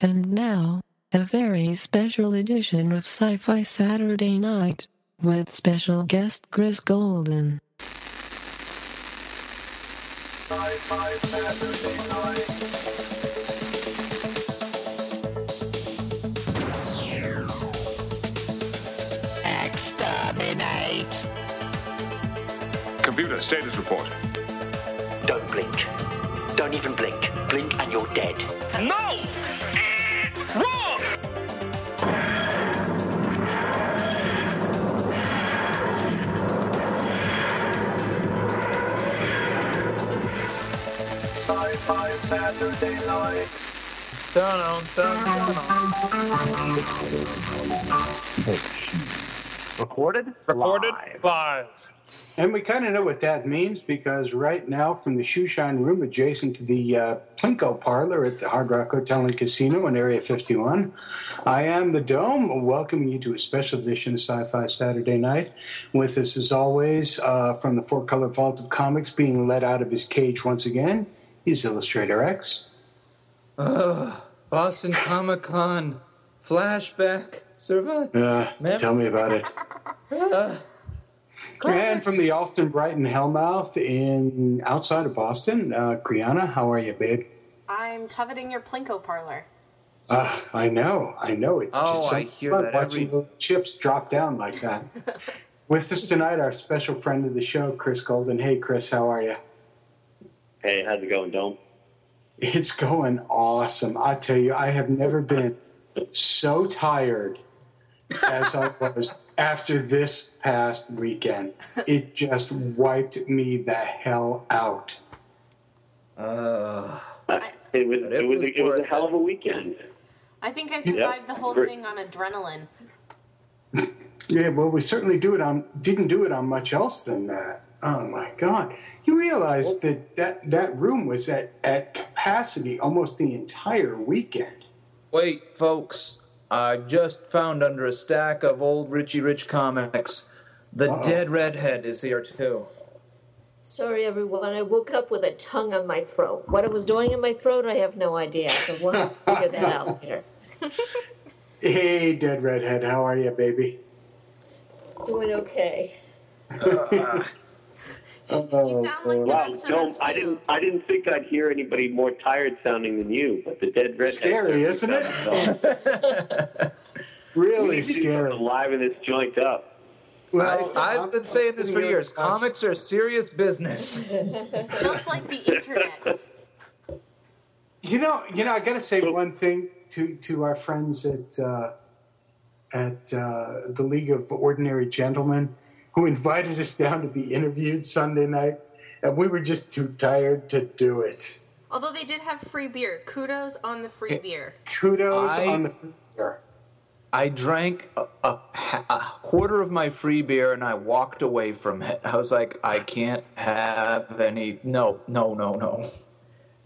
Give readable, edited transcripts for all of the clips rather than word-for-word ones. And now, a very special edition of Sci-Fi Saturday Night, with special guest Chris Golden. Sci-Fi Saturday Night. Exterminate. Computer, status report. Don't blink. Don't even blink. Blink and you're dead. No! Wrong! Sci-Fi Saturday Night. Recorded live. And we kind of know what that means, because right now from the shoeshine room adjacent to the Plinko Parlor at the Hard Rock Hotel and Casino in Area 51, I am the Dome, welcoming you to a special edition of Sci-Fi Saturday Night. With us, as always, from the Four Color Vault of Comics, being let out of his cage once again, is Illustrator X. Boston Comic Con flashback survey. Tell me about it. And from the Allston Brighton Hellmouth outside of Boston, Kriana, how are you, babe? I'm coveting your Plinko Parlor. I know. It's just so fun watching the chips drop down like that. With us tonight, our special friend of the show, Chris Golden. Hey, Chris, how are you? Hey, how's it going, Dom? It's going awesome. I tell you, I have never been so tired as I was after this past weekend. It just wiped me the hell out. It was a hell of a weekend. I think I survived the whole thing on adrenaline. Yeah, well, we certainly didn't do it on much else than that. Oh, my God. You realize that room was at capacity almost the entire weekend. Wait, folks. I just found under a stack of old Richie Rich comics, the Dead Redhead is here, too. Sorry, everyone. I woke up with a tongue on my throat. What it was doing in my throat, I have no idea. So we'll have to figure that out later. Hey, Dead Redhead. How are you, baby? Doing okay. You sound like the rest of us. I didn't think I'd hear anybody more tired sounding than you, but the Dead Redhead. Scary, isn't it? Really scary. Liven this joint up. Well, I've been saying this for years. Comics are serious business. Just like the internet. You know, I got to say one thing to our friends at the League of Ordinary Gentlemen, who invited us down to be interviewed Sunday night, and we were just too tired to do it. Although they did have free beer. Kudos on the free beer. I drank a quarter of my free beer, and I walked away from it. I was like, I can't have any. No.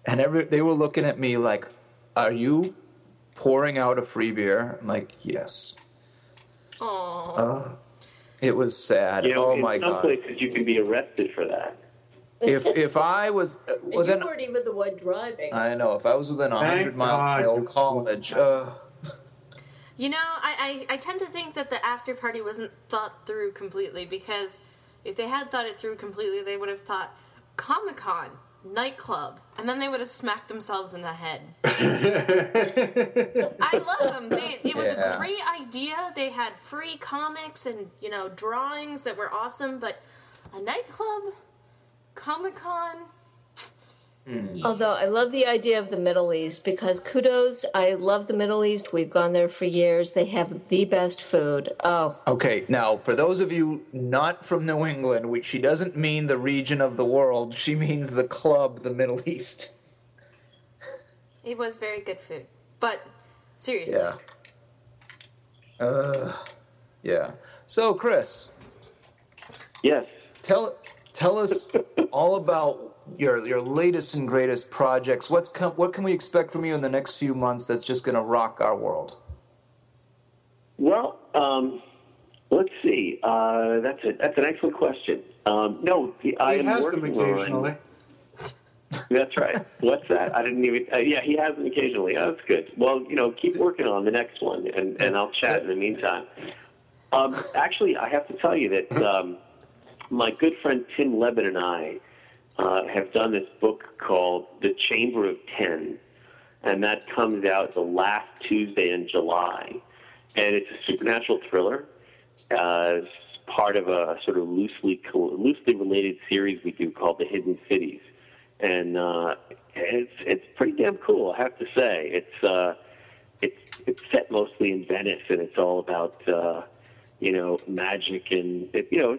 And they were looking at me like, are you pouring out a free beer? I'm like, yes. Aww. It was sad. You know, my God! In some places, you can be arrested for that. If I was, you weren't even the one driving. I know. If I was within 100 miles of my old college. You know, I tend to think that the after party wasn't thought through completely, because if they had thought it through completely, they would have thought Comic-Con nightclub, and then they would have smacked themselves in the head. I love them. It was a great idea. They had free comics and, you know, drawings that were awesome, but a nightclub, Comic-Con. Although I love the idea of the Middle East, because kudos, I love the Middle East. We've gone there for years. They have the best food. Oh. Okay, now, for those of you not from New England, which she doesn't mean the region of the world, she means the club, the Middle East. It was very good food. But, seriously. Yeah. So, Chris. Yes. Tell us all about your latest and greatest projects. What can we expect from you in the next few months that's just going to rock our world? Well, let's see. That's an excellent question. No, I am working on... That's right. What's that? I didn't even... yeah, he has them occasionally. Oh, that's good. Well, you know, keep working on the next one, and I'll chat in the meantime. Actually, I have to tell you that my good friend Tim Levin and I have done this book called The Chamber of Ten, and that comes out the last Tuesday in July. And it's a supernatural thriller. It's part of a sort of loosely related series we do called The Hidden Cities. And it's pretty damn cool, I have to say. It's set mostly in Venice, and it's all about you know, magic and, you know,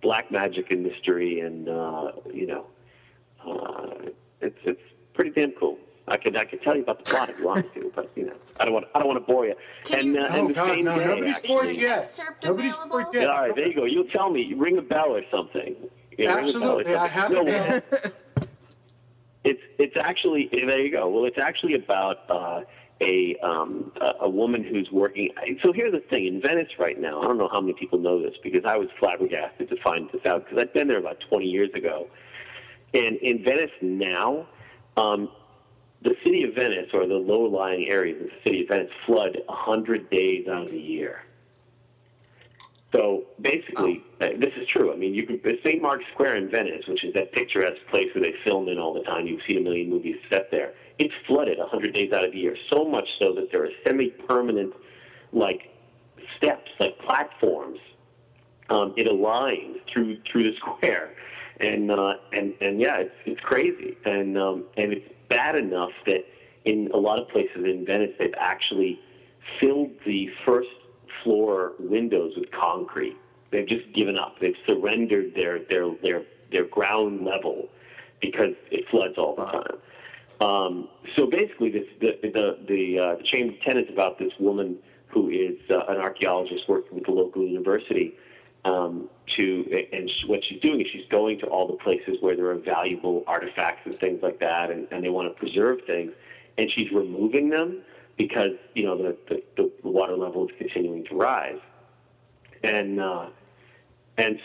black magic and mystery, and you know, it's pretty damn cool. I could tell you about the plot if you want to, but you know, I don't want to bore you. Nobody's bored yet. All right, there you go. You'll tell me. You ring a bell or something. Yeah, absolutely, I have it. It's actually, there you go. Well, it's actually about a woman who's working. So here's the thing, in Venice right now, I don't know how many people know this because I was flabbergasted to find this out because I'd been there about 20 years ago. And in Venice now, the city of Venice, or the low-lying areas of the city of Venice, flood 100 days out of the year. So basically, this is true. I mean, you can, St. Mark's Square in Venice, which is that picturesque place where they film in all the time, you see a million movies set there. It's flooded 100 days out of the year, so much so that there are semi-permanent, like, steps, like platforms. It aligns through the square, and yeah, it's crazy, and it's bad enough that in a lot of places in Venice they've actually filled the first floor windows with concrete. They've just given up. They've surrendered their ground level because it floods all the time. So basically, the Chamber of Ten is about this woman who is an archaeologist working with the local university. What she's doing is she's going to all the places where there are valuable artifacts and things like that, and they want to preserve things, and she's removing them because, you know, the water level is continuing to rise. And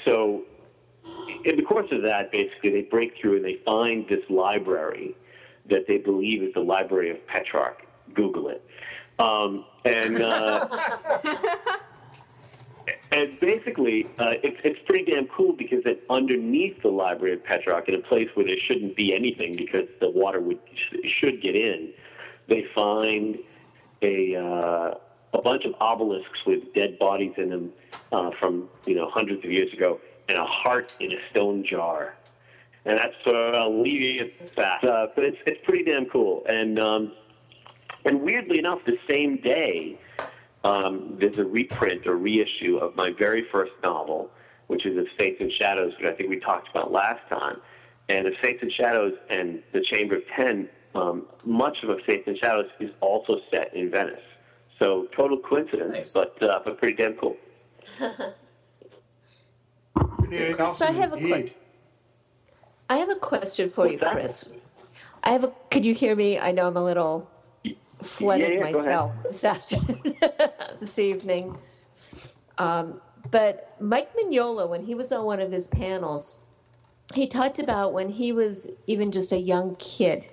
so in the course of that, basically, they break through and they find this library that they believe is the Library of Petrarch. Google it. And basically, it's pretty damn cool because that underneath the Library of Petrarch, in a place where there shouldn't be anything because the water should get in, they find a bunch of obelisks with dead bodies in them from, you know, hundreds of years ago, and a heart in a stone jar. And that's I'll leave you at that. But it's pretty damn cool. And weirdly enough, the same day, there's a reprint or reissue of my very first novel, which is Of Saints and Shadows, which I think we talked about last time. And Of Saints and Shadows and The Chamber of Ten, much of Saints and Shadows is also set in Venice. So total coincidence, nice. But pretty damn cool. So I have a question for you, Chris. Can you hear me? I know I'm a little flooded myself this afternoon, this evening. But Mike Mignola, when he was on one of his panels, he talked about when he was even just a young kid,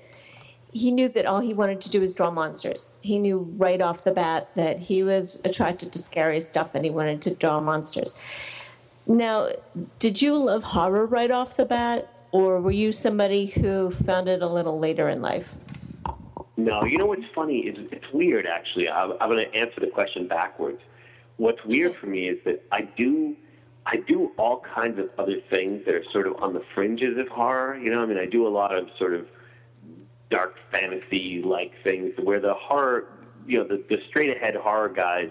he knew that all he wanted to do was draw monsters. He knew right off the bat that he was attracted to scary stuff and he wanted to draw monsters. Now, did you love horror right off the bat, or were you somebody who found it a little later in life? No, you know what's funny is it's weird, actually. I'm going to answer the question backwards. What's weird for me is that I do all kinds of other things that are sort of on the fringes of horror. You know, I mean, I do a lot of sort of dark fantasy-like things where the horror, you know, the straight-ahead horror guys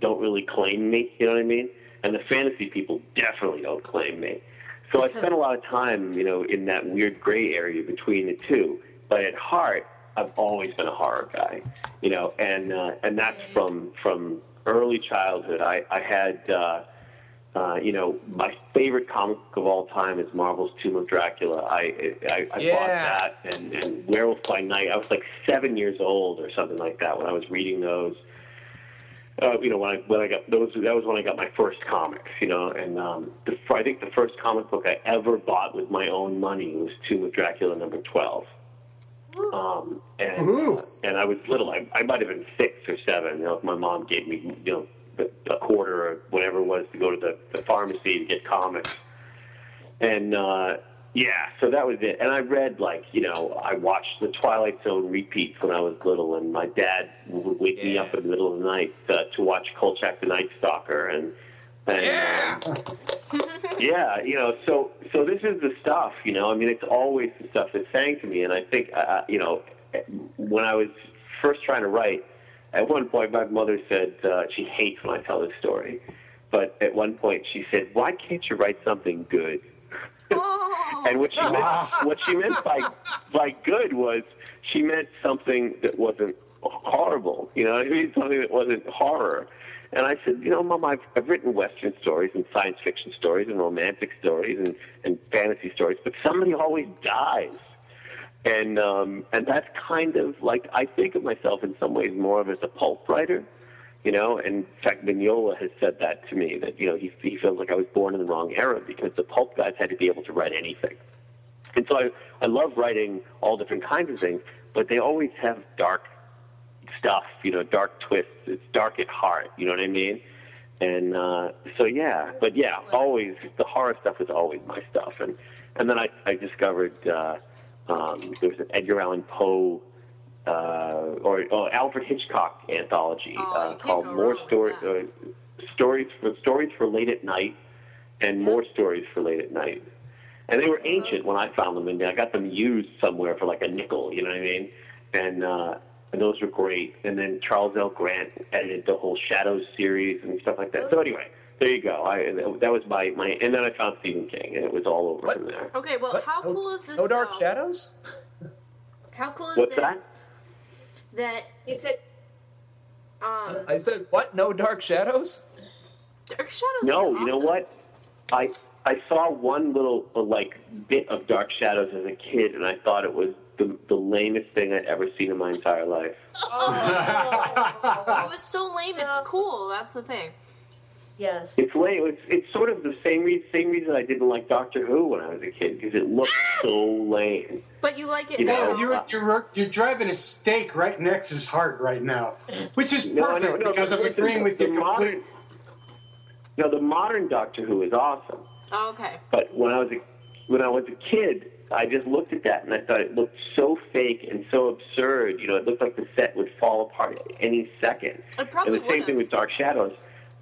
don't really claim me, you know what I mean? And the fantasy people definitely don't claim me. So I spent a lot of time, you know, in that weird gray area between the two. But at heart, I've always been a horror guy, you know, and that's from early childhood. I had, you know, my favorite comic book of all time is Marvel's Tomb of Dracula. I bought that and Werewolf by Night. I was like 7 years old or something like that when I was reading those. when I got those, that was when I got my first comics, you know, and I think the first comic book I ever bought with my own money was Tomb of Dracula number 12. And I was little. I might have been 6 or 7. You know, if my mom gave me, you know, a quarter or whatever it was to go to the pharmacy to get comics. And yeah, so that was it. And I read, like, you know, I watched the Twilight Zone repeats when I was little, and my dad would wake me up in the middle of the night to watch Kolchak the Night Stalker, and yeah, you know, so this is the stuff, you know. I mean, it's always the stuff that sang to me, and I think, you know, when I was first trying to write, at one point my mother said she hates when I tell this story, but at one point she said, "Why can't you write something good?" And what she meant by good was she meant something that wasn't horrible, you know. I mean, something that wasn't horror. And I said, you know, Mom, I've written Western stories and science fiction stories and romantic stories and fantasy stories, but somebody always dies. And that's kind of like, I think of myself in some ways more of as a pulp writer, you know. And in fact, Mignola has said that to me, that, you know, he feels like I was born in the wrong era because the pulp guys had to be able to write anything. And so I love writing all different kinds of things, but they always have dark stuff, you know, dark twists. It's dark at heart, you know what I mean? And so yeah, but yeah, always the horror stuff is always my stuff. And then I discovered there was an Edgar Allan Poe Alfred Hitchcock anthology called More Stories for Late at Night, and More Stories for Late at Night. And they were ancient when I found them, and I got them used somewhere for like a nickel, you know what I mean? And those were great. And then Charles L. Grant edited the whole Shadows series and stuff like that. So anyway, there you go. That was my and then I found Stephen King, and it was all over from there. Okay, well, how cool is this? No Dark Shadows? How cool is this? What's that? That he said. I said what? No Dark Shadows? Dark Shadows. No, awesome. You know what? I saw one little like bit of Dark Shadows as a kid, and I thought it was the lamest thing I'd ever seen in my entire life. Oh. It was so lame. It's cool. That's the thing. Yes. It's lame. It's sort of the same reason I didn't like Doctor Who when I was a kid, because it looked so lame. But you like it now. You're driving a stake right next to his heart right now, which is perfect because I'm agreeing with you completely. No, the modern Doctor Who is awesome. Oh, okay. But when I was a kid, I just looked at that and I thought it looked so fake and so absurd. You know, it looked like the set would fall apart any second. It probably would. And the same thing with Dark Shadows.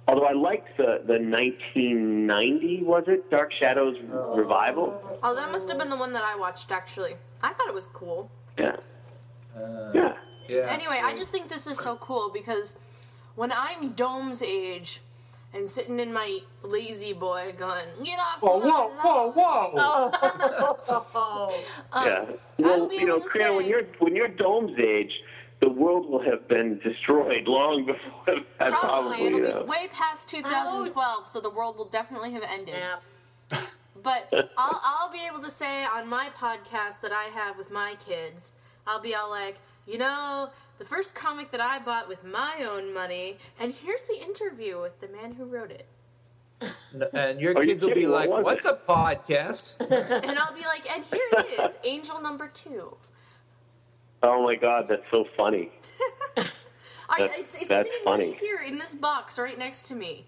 Although I liked the 1990, was it? Dark Shadows revival? Oh, that must have been the one that I watched, actually. I thought it was cool. Yeah. Yeah. Anyway, I just think this is so cool because when I'm Dome's age and sitting in my lazy boy going, get off my lawn. Whoa. Oh. Yeah. Well, you know, Kriana, when you're Dome's age, the world will have been destroyed long before that. Probably. It'll be way past 2012, so the world will definitely have ended. Yeah. But I'll be able to say on my podcast that I have with my kids, I'll be all like, you know, the first comic that I bought with my own money, and here's the interview with the man who wrote it. And your kids will be like, what's a podcast? And I'll be like, and here it is, Angel number 2. Oh my God, that's so funny. It's sitting funny. Right here in this box right next to me.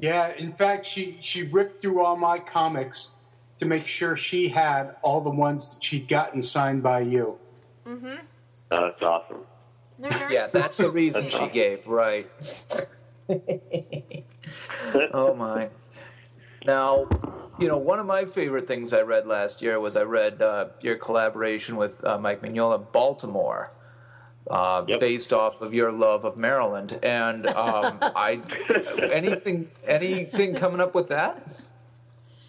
Yeah, in fact, she ripped through all my comics to make sure she had all the ones that she'd gotten signed by you. Mm-hmm. That's awesome. Yeah, that's the reason she gave, right? Oh my! Now, you know, one of my favorite things I read last year was I read your collaboration with Mike Mignola, Baltimore, based off of your love of Maryland. And anything coming up with that?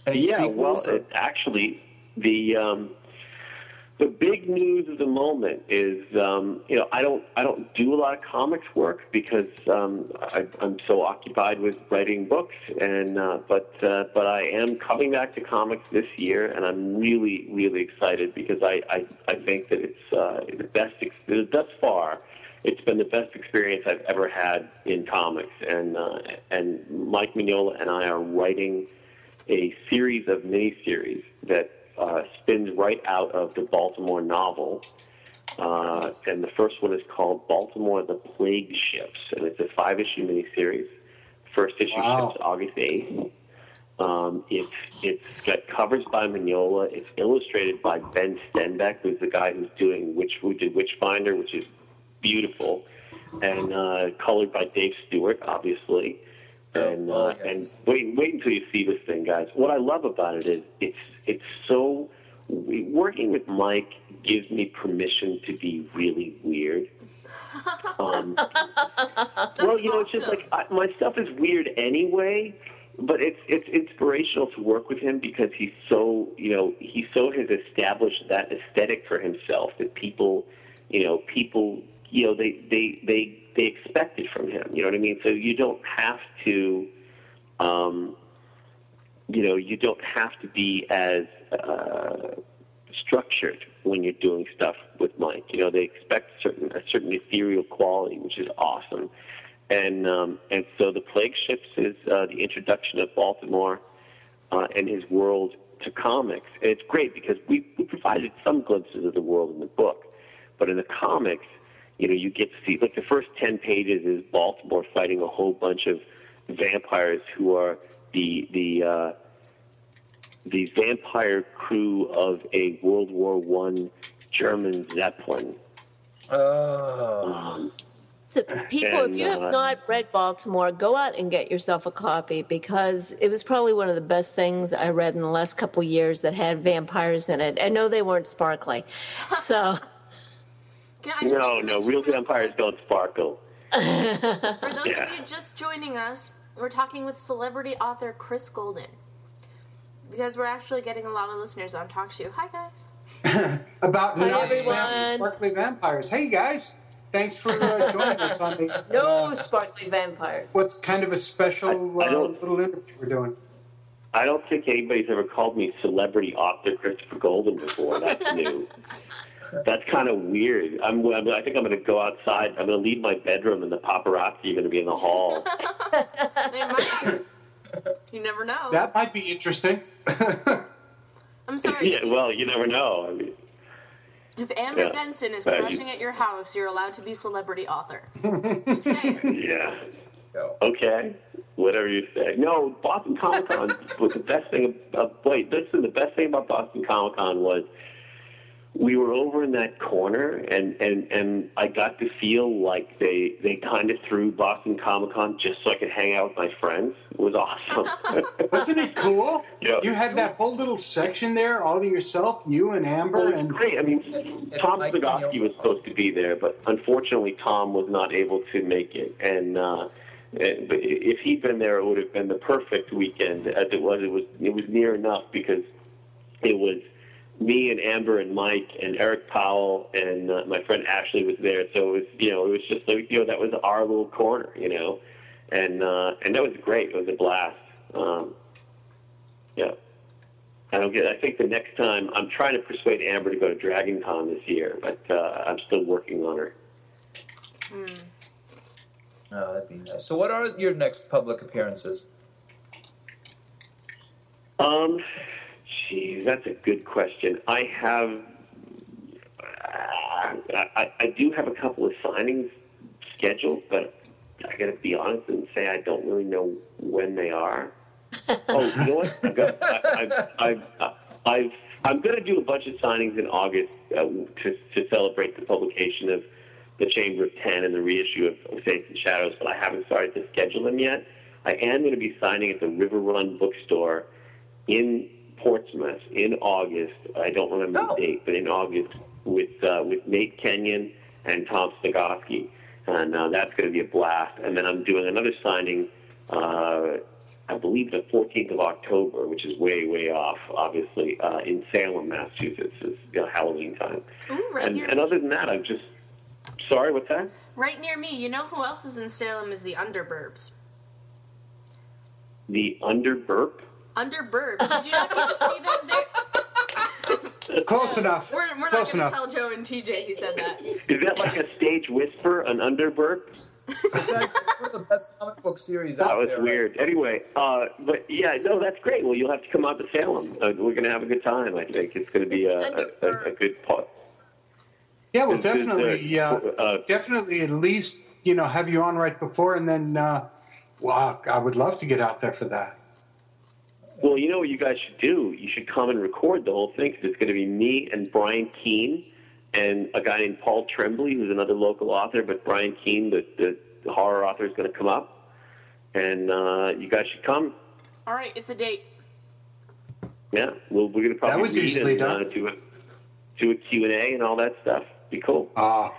Any sequels? Well, it actually the big news of the moment is, you know, I don't do a lot of comics work because I'm so occupied with writing books, and but I am coming back to comics this year, and I'm really excited because I think that it's the best thus far it's been the best experience I've ever had in comics. And Mike Mignola and I are writing a series of miniseries that spins right out of the Baltimore novel. And the first one is called Baltimore, the Plague Ships, and it's a 5-issue miniseries. First issue ships August 8th. It's got covers by Mignola. It's illustrated by Ben Stenbeck, who's the guy who's doing who did Witchfinder, which is beautiful, and colored by Dave Stewart, obviously. And and wait until you see this thing, guys. What I love about it is it's so. Working with Mike gives me permission to be really weird. Well, you know, it's just like my stuff is weird anyway, but it's inspirational to work with him because he so has established that aesthetic for himself that people they expect it from him. You know what I mean? So you don't have to. You don't have to be as structured when you're doing stuff with Mike. You know, they expect a certain ethereal quality, which is awesome. And so the Plague Ships is the introduction of Baltimore and his world to comics. And it's great because we provided some glimpses of the world in the book, but in the comics, you know, you get to see like the first 10 pages is Baltimore fighting a whole bunch of vampires who are the vampire crew of a World War I German Zeppelin. So people, if you have not read Baltimore, go out and get yourself a copy because it was probably one of the best things I read in the last couple of years that had vampires in it. I know they weren't sparkly. So No, real vampires don't sparkle. For those of you just joining us, we're talking with celebrity author Chris Golden because we're actually getting a lot of listeners on Talk Show. Hi, guys. About sparkly vampires. Hey, guys. Thanks for joining us on the... No sparkly vampires. What's kind of a special little interview we're doing. I don't think anybody's ever called me celebrity author Christopher Golden before. That's new. That's kind of weird. I think I'm going to go outside. I'm going to leave my bedroom, and the paparazzi are going to be in the hall. They might. You never know. That might be interesting. I'm sorry. Yeah, well, you never know. I mean, if Amber Benson is crushing at your house, you're allowed to be celebrity author. Just saying. Yeah. Okay. Whatever you say. No, Boston Comic Con was the best thing. The best thing about Boston Comic Con was. We were over in that corner, and I got to feel like they kind of threw Boston Comic Con just so I could hang out with my friends. It was awesome. Wasn't it cool? Yeah. You had that whole little section there all to yourself, you and Amber. Well, it was great. I mean, Tom Zagofsky was supposed to be there, but unfortunately Tom was not able to make it. And but if he'd been there, it would have been the perfect weekend. As it was, it was near enough because it was – me and Amber and Mike and Eric Powell and my friend Ashley was there, so it was just like that was our little corner, and that was great. It was a blast. I think the next time I'm trying to persuade Amber to go to Dragon Con this year, but I'm still working on her. Oh, that'd be nice. So, what are your next public appearances? Geez, that's a good question. I have, I do have a couple of signings scheduled, but I got to be honest and say I don't really know when they are. Oh, you know what? I'm going to do a bunch of signings in August to celebrate the publication of The Chamber of Ten and the reissue of Saints and Shadows, but I haven't started to schedule them yet. I am going to be signing at the River Run Bookstore in Portsmouth in August. I don't remember the date, but in August with Nate Kenyon and Tom Stogowski, and that's going to be a blast. And then I'm doing another signing, I believe the 14th of October, which is way, way off, obviously, in Salem, Massachusetts. It's Halloween time. Ooh, and other than that, I'm just sorry. What's that? Right near me. You know who else is in Salem is the Underburbs. The Underburb. Did you not get to see them? Close enough. We're not going to tell Joe and TJ he said that. Is that like a stage whisper, an underburp? It's like the best comic book series out there. That was weird. Right? Anyway, but yeah, no, that's great. Well, you'll have to come out to Salem. We're going to have a good time, I think. It's going to be a good part. Yeah, well, definitely at least, you know, have you on right before, and then, well, I would love to get out there for that. Well, you know what you guys should do? You should come and record the whole thing, because it's going to be me and Brian Keene and a guy named Paul Tremblay, who's another local author, but Brian Keene, the horror author, is going to come up, and you guys should come. All right, it's a date. Yeah, well, we're going to probably do a Q&A and all that stuff. Be cool.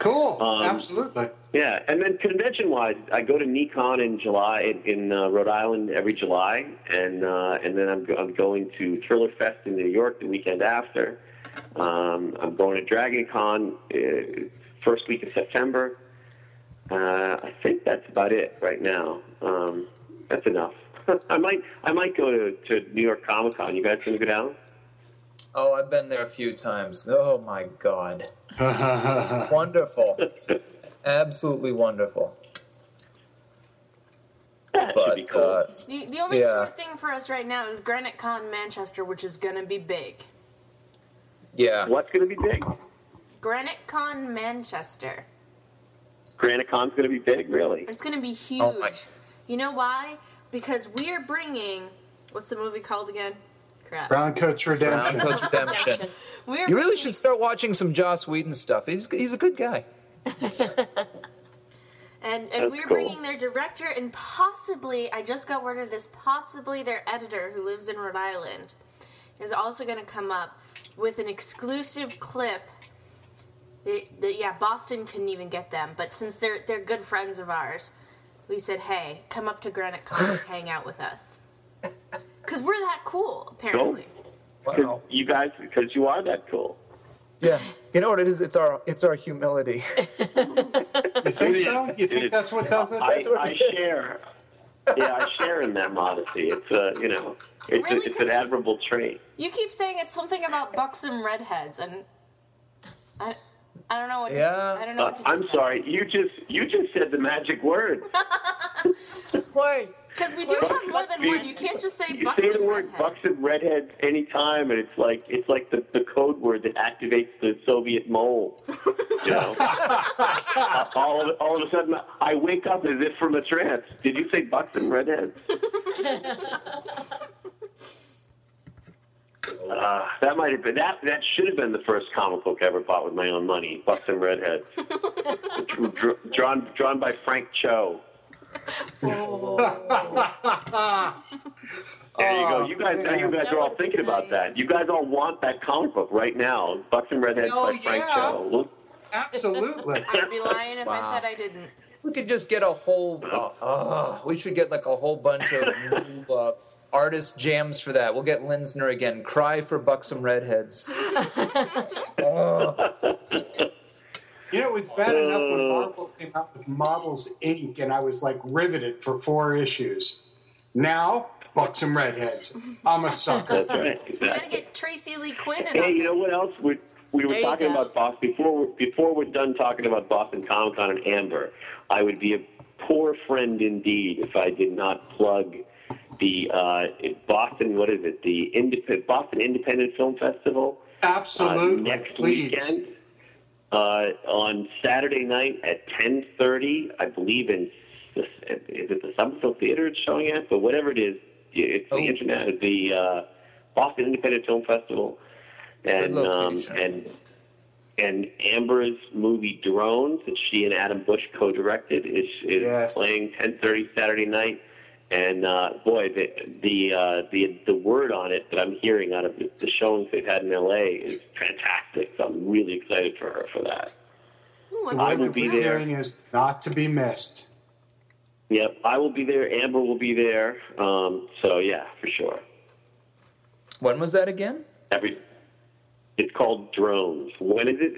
Cool. Absolutely. Yeah, and then convention-wise, I go to Nikon in July in Rhode Island every July, and then I'm going to Thriller Fest in New York the weekend after. I'm going to Dragon Con first week of September. I think that's about it right now. That's enough. I might go to New York Comic Con. You guys gonna go down? Oh, I've been there a few times. Oh my God, it's wonderful, absolutely wonderful. That should be cool. The only sure thing for us right now is Granite Con Manchester, which is gonna be big. Yeah. What's going to be big? Granite Con Manchester. Granite Con's going to be big, really? It's going to be huge. Oh my. You know why? Because we're bringing... What's the movie called again? Crap. Brown Coat Redemption. You really should start watching some Joss Whedon stuff. He's a good guy. And we're bringing their director and possibly... I just got word of this. Possibly their editor, who lives in Rhode Island, is also going to come up with an exclusive clip. Boston couldn't even get them, but since they're good friends of ours, we said, hey, come up to Granite Con and hang out with us. Because we're that cool, apparently. Wow. You guys, because you are that cool. Yeah. You know what it is? It's our humility. You think so? You think that's what tells it? I share. Yeah, I share in that modesty. It's you know, it's an admirable trait. You keep saying it's something about buxom redheads, and I don't know what. I don't know what to do. I'm sorry. That. You just said the magic word. Of course. Because we do have more than one. You can't just say buxom redhead. You say the word buxom redhead any time, and it's like the code word that activates the Soviet mole. You know? all of a sudden, I wake up as if from a trance. Did you say buxom redhead? That might have been that should have been the first comic book I ever bought with my own money. Buxom Redhead, drawn by Frank Cho. Oh. There you go. You guys are all thinking about that. You guys all want that comic book right now. Buxom Redhead by Frank Cho. Look. Absolutely. I'd be lying if I said I didn't. We could just get a whole. We should get like a whole bunch of new artist jams for that. We'll get Linsner again. Cry for buxom redheads. You know, it was bad enough when Marvel came out with Models Inc., and I was like riveted for 4 issues. Now, buxom redheads. I'm a sucker. That's right. Exactly. You gotta get Tracy Lee Quinn. Hey, you know what else? We were talking about Boston before we're done talking about Boston Comic Con and Amber. I would be a poor friend indeed if I did not plug the Boston. What is it? The Boston Independent Film Festival. Absolutely. Next weekend on Saturday night at 10:30, I believe is it the Somerville Theater it's showing at? But whatever it is, it's the Boston Independent Film Festival. And Amber's movie Drones that she and Adam Bush co-directed is playing 10:30 Saturday night. And boy, the word on it that I'm hearing out of the showings they've had in LA is fantastic. So I'm really excited for her for that. Ooh, I will be there. Is not to be missed. Yep, I will be there. Amber will be there. So yeah, for sure. When was that again? It's called Drones. When is it?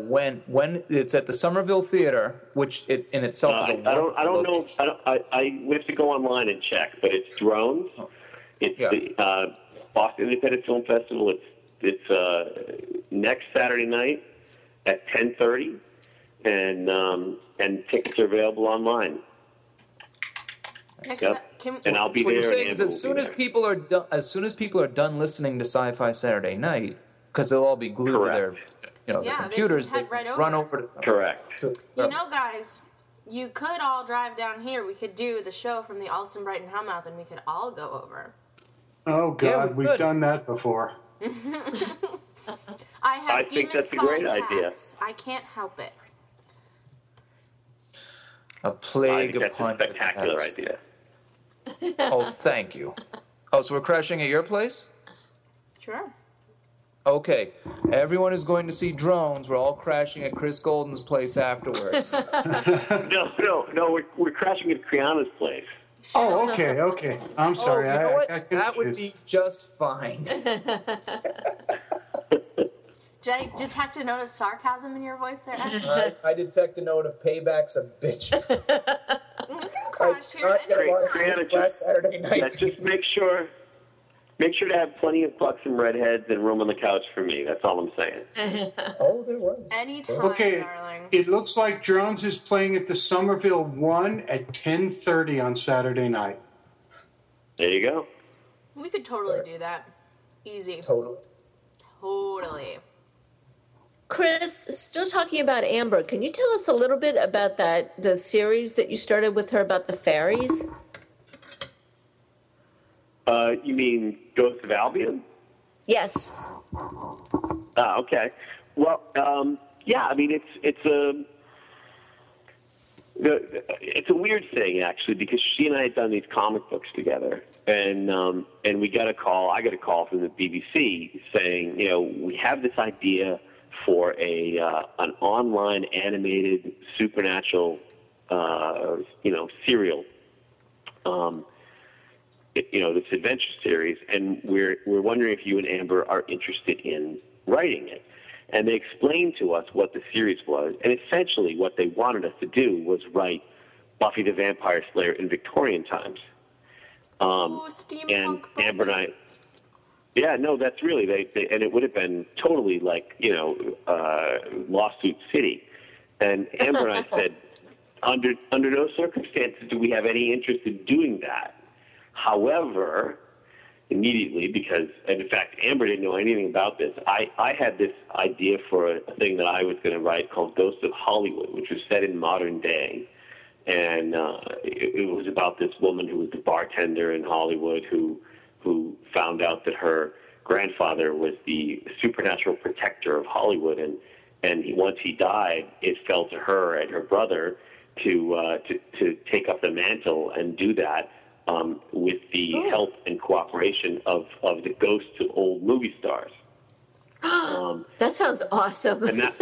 When it's at the Somerville Theater, which it in itself is a I don't know. We have to go online and check, but it's Drones. It's the Boston Independent Film Festival. It's It's next Saturday night at 10:30, and tickets are available online. Yep. And I'll be there. What you're saying is, as soon as people are done listening to Sci-Fi Saturday Night, because they'll all be glued to their, their computers, they run over to something. Correct. You know, guys, you could all drive down here. We could do the show from the Allston Brighton Hellmouth, and we could all go over. Oh God, yeah, we've done that before. I think that's a great idea. I can't help it. A plague upon the spectacular idea. Oh, thank you. Oh, so we're crashing at your place? Sure. Okay. Everyone is going to see Drones. We're all crashing at Chris Golden's place afterwards. No. We're crashing at Kriana's place. Oh, okay. I'm sorry. You know what? That would be just fine. Did I detect a note of sarcasm in your voice there? I detect a note of payback's a bitch. You can crash here. Just make sure to have plenty of bucks and redheads and room on the couch for me. That's all I'm saying. Oh, there was. Anytime, darling. It looks like Drones is playing at the Somerville 1 at 10:30 on Saturday night. There you go. We could totally do that. Easy. Totally. Chris, still talking about Amber, can you tell us a little bit about the series that you started with her about the fairies? You mean Ghosts of Albion? Yes. Okay. Well, it's a weird thing actually, because she and I had done these comic books together, and we got a call. I got a call from the BBC saying, we have this idea for an online animated supernatural serial, this adventure series, and we're wondering if you and Amber are interested in writing it. And they explained to us what the series was, and essentially what they wanted us to do was write Buffy the Vampire Slayer in Victorian times. And Amber and I. Yeah, no, that's really and it would have been totally like Lawsuit City. And Amber and I said, under no circumstances do we have any interest in doing that. However, immediately, in fact, Amber didn't know anything about this. I had this idea for a thing that I was going to write called Ghosts of Hollywood, which was set in modern day, and it was about this woman who was the bartender in Hollywood who found out that her grandfather was the supernatural protector of Hollywood, and once he died, it fell to her and her brother to take up the mantle and do that with the help and cooperation of the ghosts of old movie stars. That sounds awesome. And that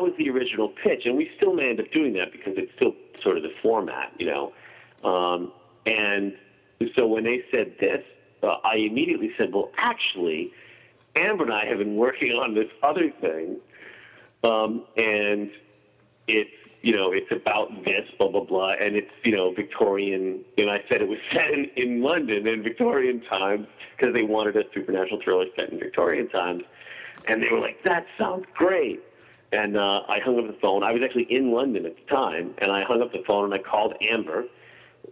was the original pitch, and we still may end up doing that because it's still sort of the format, and. So when they said this, I immediately said, well, actually, Amber and I have been working on this other thing, and it's about this, blah, blah, blah, and it's, Victorian, and I said it was set in London in Victorian times because they wanted a supernatural thriller set in Victorian times, and they were like, that sounds great. And I hung up the phone. I was actually in London at the time, and I hung up the phone, and I called Amber,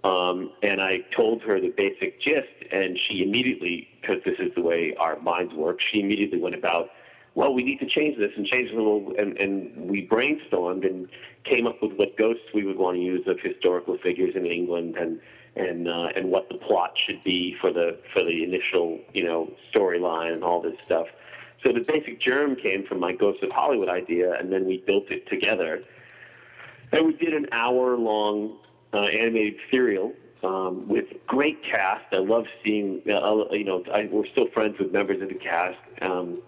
and I told her the basic gist, and she immediately, because this is the way our minds work, she immediately went about, well, we need to change this and change it a little, and we brainstormed and came up with what ghosts we would want to use of historical figures in England, and what the plot should be for the initial storyline and all this stuff. So the basic germ came from my Ghosts of Hollywood idea, and then we built it together, and we did an hour-long. Animated serial with great cast. I love seeing, we're still friends with members of the cast, and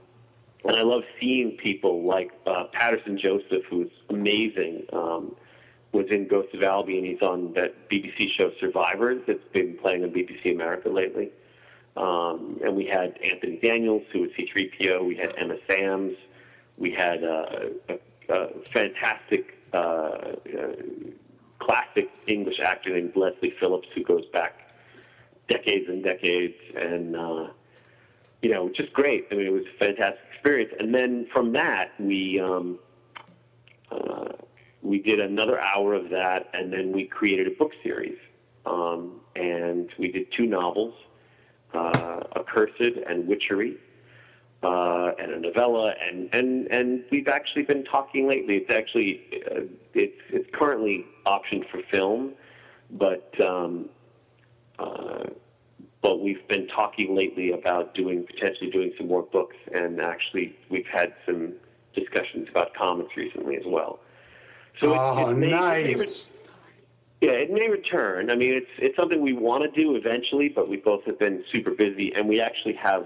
I love seeing people like Patterson Joseph, who's amazing, was in Ghosts of Albion. He's on that BBC show Survivors that's been playing on BBC America lately. And we had Anthony Daniels, who was C-3PO. We had Emma Sams. We had a fantastic classic English actor named Leslie Phillips, who goes back decades and decades, and you know, just great. I mean, it was a fantastic experience. And then from that, we did another hour of that, and then we created a book series. And we did two novels, Accursed and Witchery, and a novella. And we've actually been talking lately. It's actually, it's currently optioned for film, but we've been talking lately about potentially doing some more books, and actually we've had some discussions about comics recently as well. So it may return. I mean, it's something we want to do eventually, but we both have been super busy, and we actually have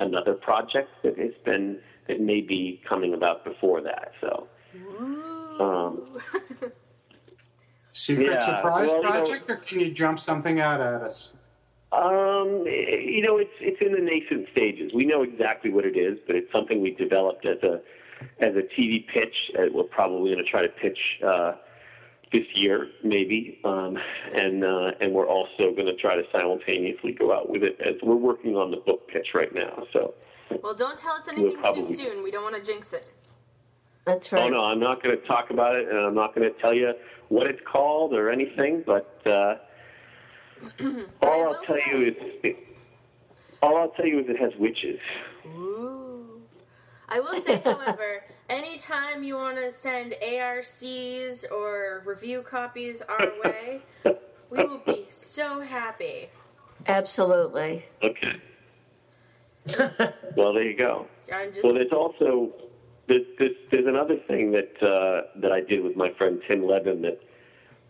another project that may be coming about before that. So. Secret surprise project, or can you jump something out at us? You know, it's in the nascent stages. We know exactly what it is, but it's something we developed as a TV pitch. We're probably going to try to pitch this year, maybe, and we're also going to try to simultaneously go out with it as we're working on the book pitch right now. So, well, don't tell us anything too soon. We don't want to jinx it. That's right. Oh no, I'm not going to talk about it, and I'm not going to tell you what it's called or anything. But all I'll tell you is it has witches. Ooh. I will say, however, anytime you want to send ARCs or review copies our way, we will be so happy. Absolutely. Okay. Well, there you go. Well, there's also. There's another thing that I did with my friend Tim Levin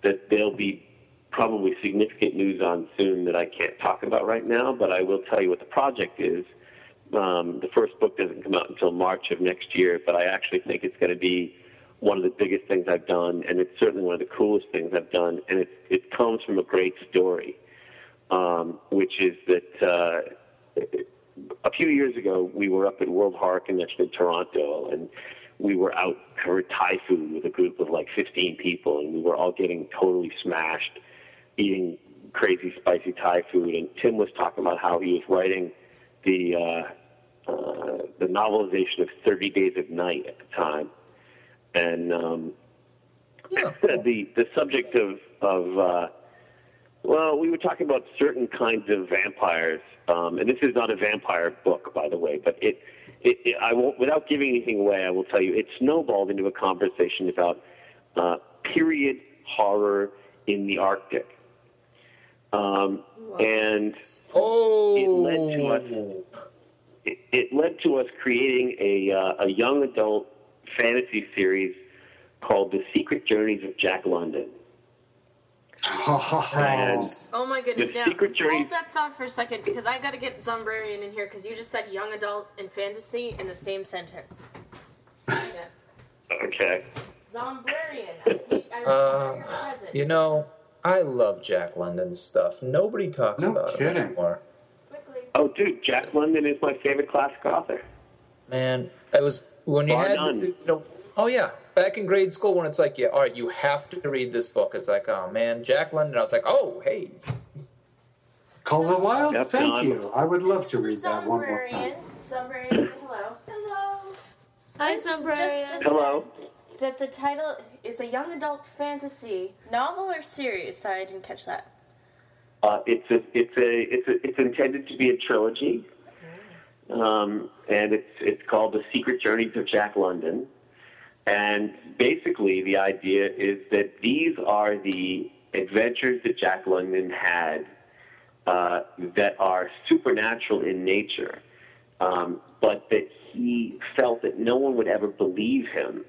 that there'll be probably significant news on soon that I can't talk about right now, but I will tell you what the project is. The first book doesn't come out until March of next year, but I actually think it's going to be one of the biggest things I've done, and it's certainly one of the coolest things I've done, and it comes from a great story, which is that... a few years ago, we were up at World Horror Convention in Toronto, and we were out for Thai food with a group of like 15 people, and we were all getting totally smashed, eating crazy spicy Thai food. And Tim was talking about how he was writing the novelization of 30 Days of Night at the time, and the subject of well, we were talking about certain kinds of vampires, and this is not a vampire book, by the way, but I won't, without giving anything away, I will tell you, it snowballed into a conversation about period horror in the Arctic. And it led to us creating a young adult fantasy series called The Secret Journeys of Jack London. Oh my goodness! Now hold that thought for a second, because I got to get Zombrarian in here, because you just said young adult and fantasy in the same sentence. Okay. Zombrarian, I need your presence. You know, I love Jack London's stuff. Nobody talks about it anymore. Quickly. Oh, dude, Jack London is my favorite classic author. Man, I was back in grade school when it's like, yeah, all right, you have to read this book. It's like, oh, man, Jack London. I was like, oh, hey. Colin Wilde, thank you. I would love to read that one more time. Zombrarian, hello. Hello. Hi, Zombrarian. Hello. That the title is a young adult fantasy novel or series. Sorry, I didn't catch that. It's intended to be a trilogy, and it's called The Secret Journeys of Jack London. And basically, the idea is that these are the adventures that Jack London had that are supernatural in nature, but that he felt that no one would ever believe him.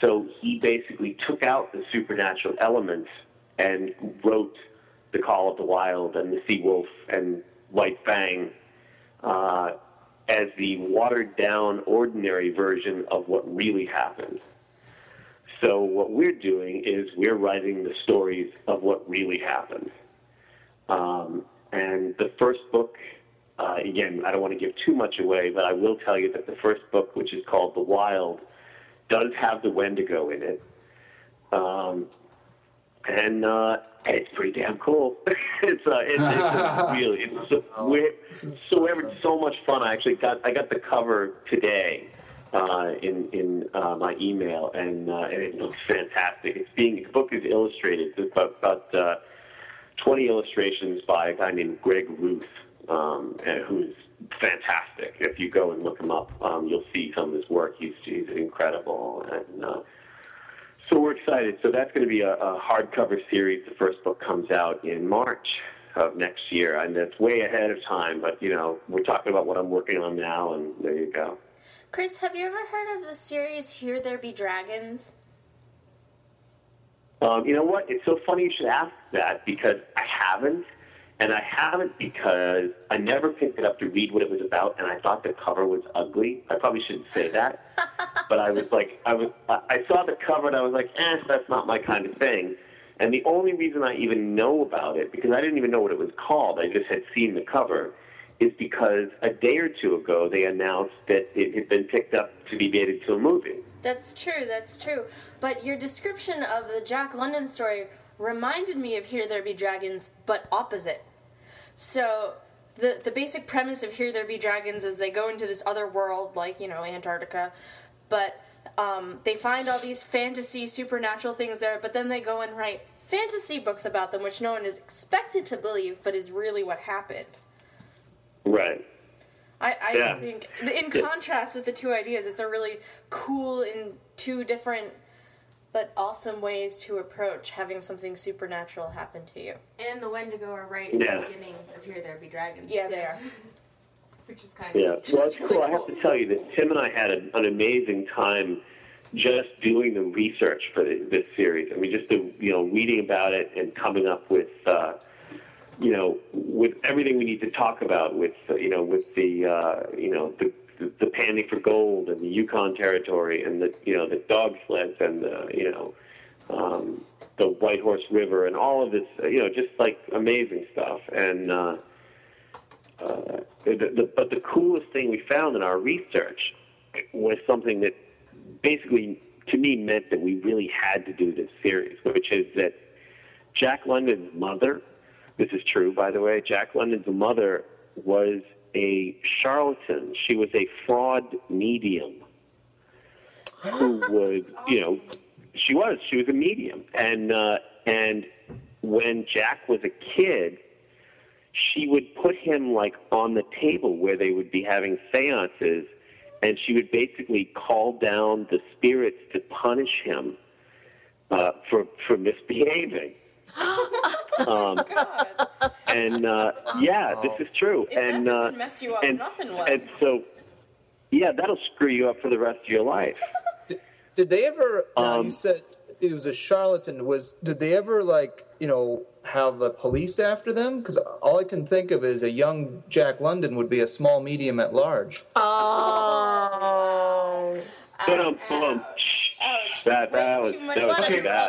So he basically took out the supernatural elements and wrote The Call of the Wild and The Sea Wolf and White Fang as the watered-down, ordinary version of what really happened. So what we're doing is we're writing the stories of what really happened. And the first book, again, I don't want to give too much away, but I will tell you that the first book, which is called The Wild, does have the Wendigo in it. and it's pretty damn cool. It's so much fun. I actually got the cover today in my email, and it looks fantastic. The book is illustrated. There's about 20 illustrations by a guy named Greg Ruth, who's fantastic. If you go and look him up, you'll see some of his work. He's incredible, and so we're excited. So that's going to be a hardcover series. The first book comes out in March of next year, and that's way ahead of time. But we're talking about what I'm working on now, and there you go. Chris, have you ever heard of the series Here There Be Dragons? You know what? It's so funny you should ask that, because I haven't. And I haven't because I never picked it up to read what it was about, and I thought the cover was ugly. I probably shouldn't say that, but I saw the cover and I was like, that's not my kind of thing. And the only reason I even know about it, because I didn't even know what it was called, I just had seen the cover, is because a day or two ago they announced that it had been picked up to be made into a movie. That's true. But your description of the Jack London story reminded me of Here There Be Dragons, but opposite. So the basic premise of Here There Be Dragons is they go into this other world, like, Antarctica, but they find all these fantasy supernatural things there, but then they go and write fantasy books about them, which no one is expected to believe, but is really what happened. Right. I think, in contrast with the two ideas, it's a really cool and two different but awesome ways to approach having something supernatural happen to you. And the Wendigo are right in the beginning of Here There Be Dragons. Yeah, they are. Which is kind of just well, it's really cool. I have to tell you that Tim and I had an amazing time just doing the research for this series. I mean, just reading about it and coming up with with everything we need to talk about. With the panning for gold and the Yukon Territory and the dog sleds and the White Horse River and all of this, just like amazing stuff. And but the coolest thing we found in our research was something that basically to me meant that we really had to do this series, which is that Jack London's mother, this is true by the way, Jack London's mother was a charlatan. She was a fraud medium who would, she was a medium. And when Jack was a kid, she would put him on the table where they would be having seances, and she would basically call down the spirits to punish him for misbehaving. God. And this is true. If and that doesn't mess you up, and nothing will. And so, that'll screw you up for the rest of your life. Did they ever? You said it was a charlatan. Did they ever have the police after them? Because all I can think of is a young Jack London would be a small medium at large. Oh. That was bad.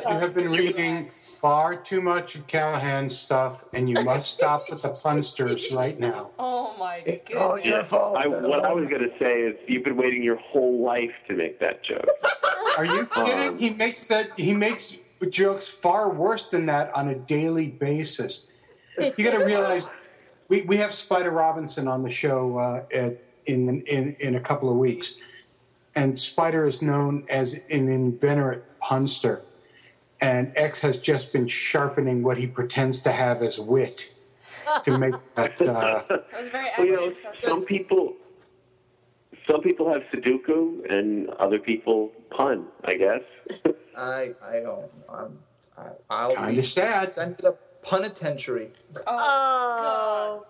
You have been reading far too much of Callahan's stuff, and you must stop with the punsters right now. Oh, my goodness. It's all your fault. What I was going to say is you've been waiting your whole life to make that joke. Are you kidding? He makes jokes far worse than that on a daily basis. You got to realize we have Spider Robinson on the show in a couple of weeks. And Spider is known as an inveterate punster. And X has just been sharpening what he pretends to have as wit to make that... That was very Some people have Sudoku and other people pun, I guess. I'll kind of sad. Sent to the punitentiary. Oh, God.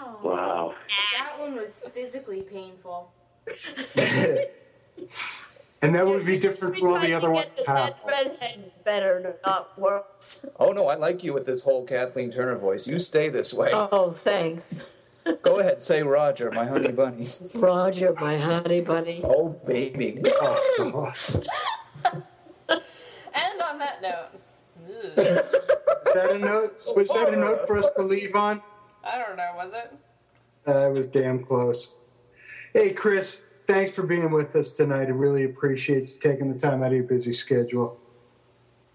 Oh. Wow. That one was physically painful. And that would be different from all the other ones. Dead Redhead better, not worse. Oh no, I like you with this whole Kathleen Turner voice. You stay this way. Oh, thanks. Go ahead, say Roger, my honey bunny. Roger, my honey bunny. Oh baby. Oh. And on that note. Was that a note? Was that a note for us to leave on? I don't know. Was it? It was damn close. Hey, Chris, thanks for being with us tonight. I really appreciate you taking the time out of your busy schedule.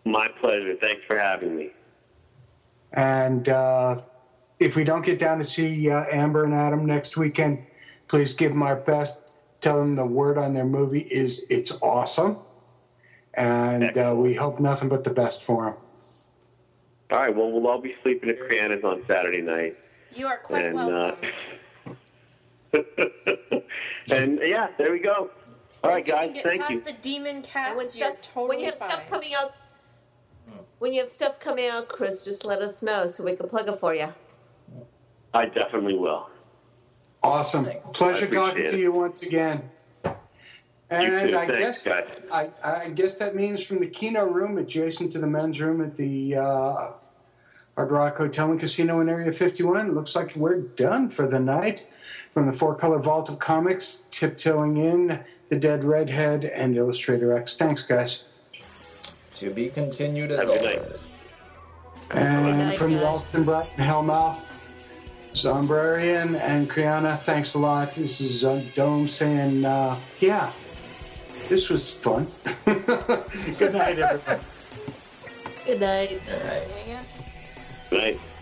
My pleasure. Thanks for having me. And if we don't get down to see Amber and Adam next weekend, please give them our best. Tell them the word on their movie is it's awesome. And we hope nothing but the best for them. All right. Well, we'll all be sleeping at Kriana's on Saturday night. You are quite welcome. And, yeah, there we go. All right, guys, thank you. The demon cat when you have stuff coming out, Chris, just let us know so we can plug it for you. I definitely will. Awesome. Pleasure talking to you once again. And I guess that means from the Kino room adjacent to the men's room at the Hard Rock Hotel and Casino in Area 51, looks like we're done for the night. From the Four Color Vault of Comics, tiptoeing in the Dead Redhead and Illustrator X. Thanks, guys. To be continued as always. And from the Allston Brighton Hellmouth, Zombrarian and Kriana, thanks a lot. This is Dome saying, yeah, this was fun. Good night, everybody. Good night. All right. Good night.